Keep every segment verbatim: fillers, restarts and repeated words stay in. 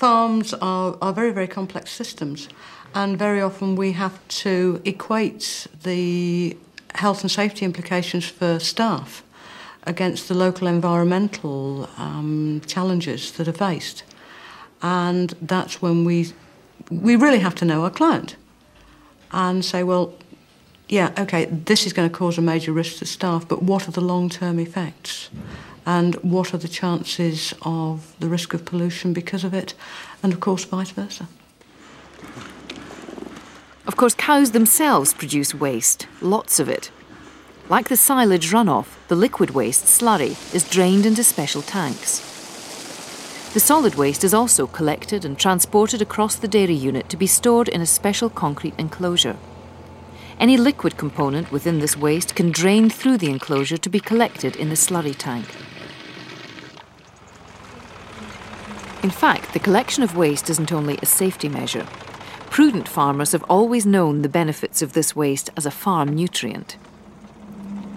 farms are, are very, very complex systems, and very often we have to equate the health and safety implications for staff against the local environmental um, challenges that are faced. And that's when we, we really have to know our client and say, well, yeah, okay, this is going to cause a major risk to staff, but what are the long-term effects? And what are the chances of the risk of pollution because of it? And, of course, vice versa. Of course, cows themselves produce waste, lots of it. Like the silage runoff, the liquid waste, slurry, is drained into special tanks. The solid waste is also collected and transported across the dairy unit to be stored in a special concrete enclosure. Any liquid component within this waste can drain through the enclosure to be collected in the slurry tank. In fact, the collection of waste isn't only a safety measure. Prudent farmers have always known the benefits of this waste as a farm nutrient.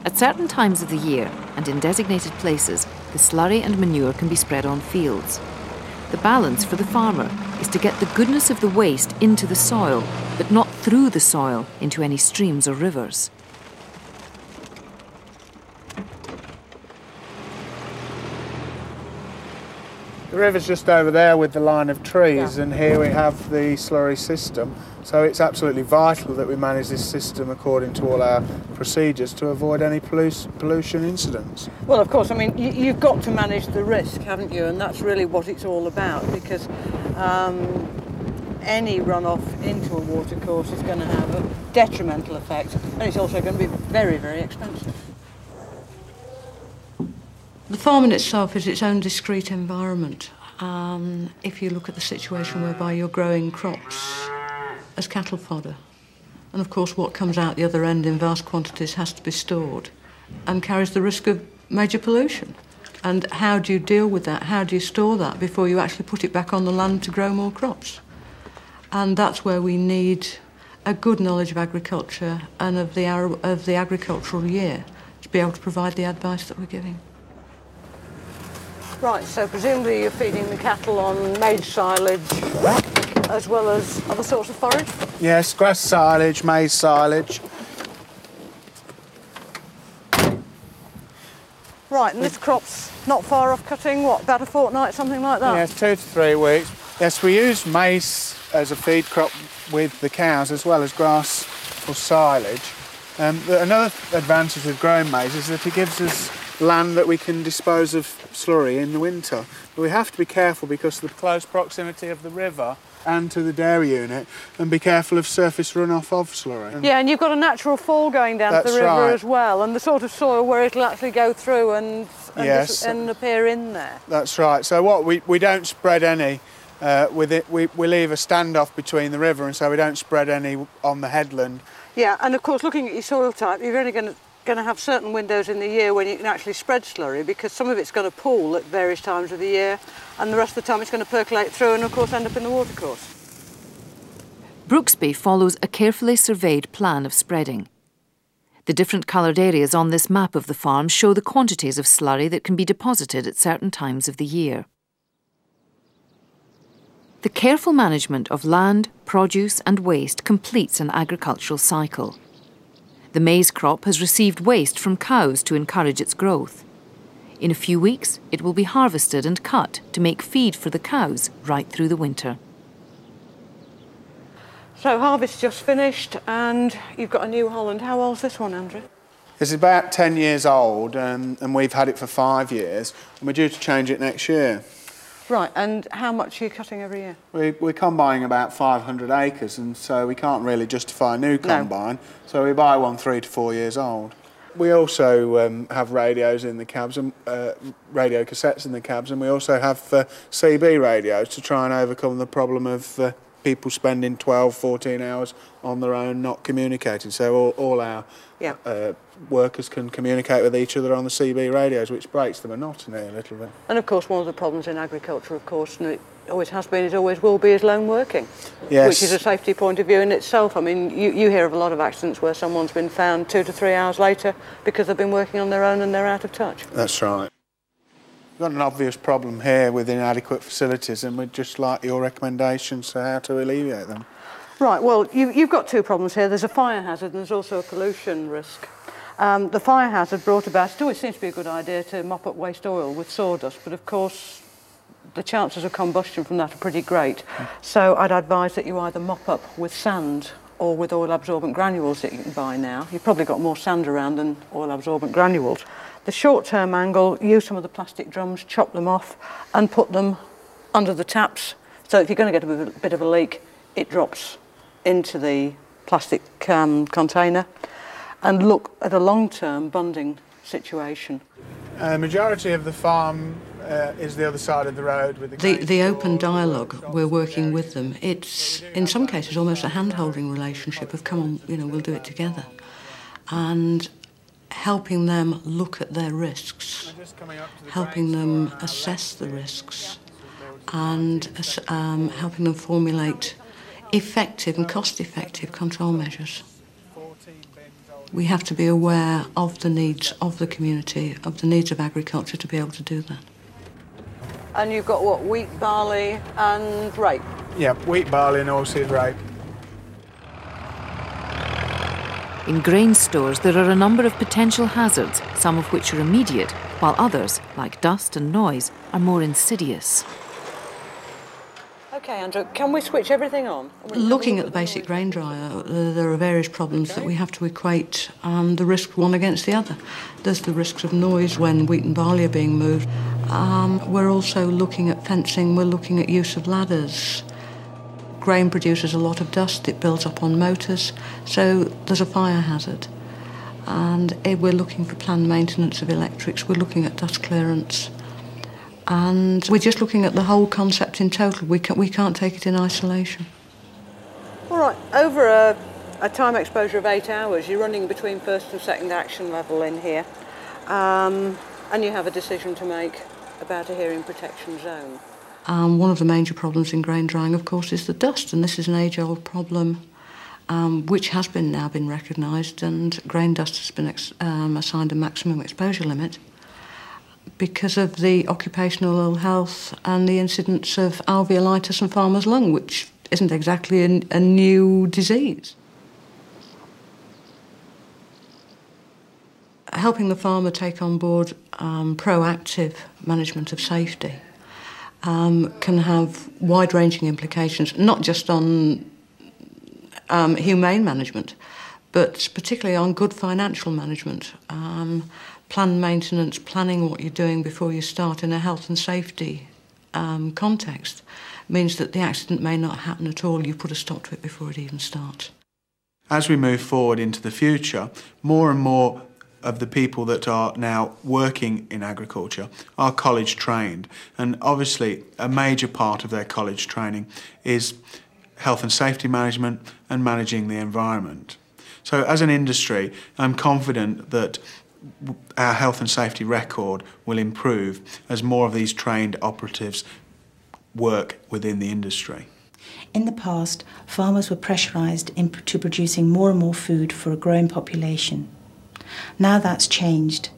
At certain times of the year, and in designated places, the slurry and manure can be spread on fields. The balance for the farmer is to get the goodness of the waste into the soil, but not through the soil into any streams or rivers. The river's just over there with the line of trees, yeah. And here we have the slurry system. So it's absolutely vital that we manage this system according to all our procedures to avoid any pollution incidents. Well, of course, I mean, you, you've got to manage the risk, haven't you? And that's really what it's all about, because um, any runoff into a watercourse is going to have a detrimental effect, and it's also going to be very, very expensive. The farm in itself is its own discrete environment. Um, if you look at the situation whereby you're growing crops as cattle fodder, and of course what comes out the other end in vast quantities has to be stored and carries the risk of major pollution. And how do you deal with that? How do you store that before you actually put it back on the land to grow more crops? And that's where we need a good knowledge of agriculture and of the, of the agricultural year to be able to provide the advice that we're giving. Right, so presumably you're feeding the cattle on maize silage as well as other sorts of forage? Yes, grass silage, maize silage. Right, and this crop's not far off cutting, what, about a fortnight, something like that? Yes, two to three weeks. Yes, we use maize as a feed crop with the cows as well as grass or silage. Um, another advantage of growing maize is that it gives us land that we can dispose of slurry in the winter. But we have to be careful because of the close proximity of the river and to the dairy unit, and be careful of surface runoff of slurry. Yeah, and you've got a natural fall going down to the river right. as well, and the sort of soil where it'll actually go through and, and, yes. and appear in there. That's right. So what we, we don't spread any uh, with it. We, we leave a standoff between the river, and so we don't spread any on the headland. Yeah, and of course, looking at your soil type, you're only going to going to have certain windows in the year when you can actually spread slurry, because some of it's going to pool at various times of the year, and the rest of the time it's going to percolate through and of course end up in the watercourse. Brooksby follows a carefully surveyed plan of spreading. The different coloured areas on this map of the farm show the quantities of slurry that can be deposited at certain times of the year. The careful management of land, produce and waste completes an agricultural cycle. The maize crop has received waste from cows to encourage its growth. In a few weeks, it will be harvested and cut to make feed for the cows right through the winter. So harvest's just finished and you've got a new Holland. How old's this one, Andrew? It's about ten years old um, and we've had it for five years and we're due to change it next year. Right, and how much are you cutting every year? We, we're combining about five hundred acres, and so we can't really justify a new combine, no. So we buy one three to four years old. We also um, have radios in the cabs, and uh, radio cassettes in the cabs, and we also have uh, C B radios to try and overcome the problem of uh, people spending twelve, fourteen hours on their own not communicating. So all, all our yeah. uh, workers can communicate with each other on the C B radios, which breaks the monotony a little bit. And of course one of the problems in agriculture, of course, and it always has been, it always will be, is lone working. Yes. Which is a safety point of view in itself. I mean, you, you hear of a lot of accidents where someone's been found two to three hours later because they've been working on their own and they're out of touch. That's right. We've got an obvious problem here with inadequate facilities, and we'd just like your recommendations to how to alleviate them. Right, well, you, you've got two problems here. There's a fire hazard and there's also a pollution risk. Um, the fire hazard brought about, it always seems to be a good idea to mop up waste oil with sawdust, but of course the chances of combustion from that are pretty great. So I'd advise that you either mop up with sand or with oil-absorbent granules that you can buy now. You've probably got more sand around than oil-absorbent granules. The short-term angle, use some of the plastic drums, chop them off and put them under the taps. So if you're going to get a bit of a leak, it drops into the plastic um, container. And look at a long-term bonding situation. The uh, majority of the farm Uh, is the other side of the road. With the, the, the open dialogue, we're working with them. It's, in some cases, almost a hand-holding relationship of, come on, you know, we'll do it together. And helping them look at their risks, helping them assess the risks, and um, helping them formulate effective and cost-effective control measures. We have to be aware of the needs of the community, of the needs of agriculture, to be able to do that. And you've got, what, wheat, barley and rape? Yeah, wheat, barley and oilseed rape. In grain stores, there are a number of potential hazards, some of which are immediate, while others, like dust and noise, are more insidious. OK, Andrew, can we switch everything on? Looking at the basic grain dryer, there are various problems okay. that we have to equate um, the risk one against the other. There's the risks of noise when wheat and barley are being moved. Um, we're also looking at fencing, we're looking at use of ladders. Grain produces a lot of dust, it builds up on motors, so there's a fire hazard. And we're looking for planned maintenance of electrics, we're looking at dust clearance. And we're just looking at the whole concept in total, we, can, we can't take it in isolation. All right, over a, a time exposure of eight hours, you're running between first and second action level in here. Um, and you have a decision to make about a hearing protection zone. Um, one of the major problems in grain drying, of course, is the dust, and this is an age-old problem um, which has been now been recognised, and grain dust has been ex um, assigned a maximum exposure limit because of the occupational ill health and the incidence of alveolitis and farmer's lung, which isn't exactly a, a new disease. Helping the farmer take on board um, proactive management of safety um, can have wide-ranging implications, not just on um, humane management, but particularly on good financial management, um, planned maintenance, planning what you're doing before you start in a health and safety um, context means that the accident may not happen at all. You put a stop to it before it even starts. As we move forward into the future, more and more of the people that are now working in agriculture are college trained, and obviously a major part of their college training is health and safety management and managing the environment. So as an industry, I'm confident that our health and safety record will improve as more of these trained operatives work within the industry. In the past, farmers were pressurised into producing more and more food for a growing population. Now that's changed.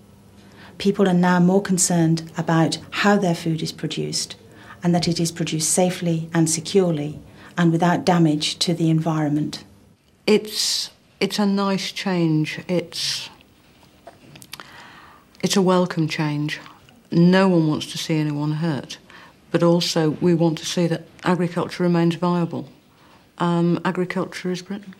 People are now more concerned about how their food is produced and that it is produced safely and securely and without damage to the environment. It's, it's a nice change. It's, it's a welcome change. No one wants to see anyone hurt, but also we want to see that agriculture remains viable. Um, agriculture is Britain.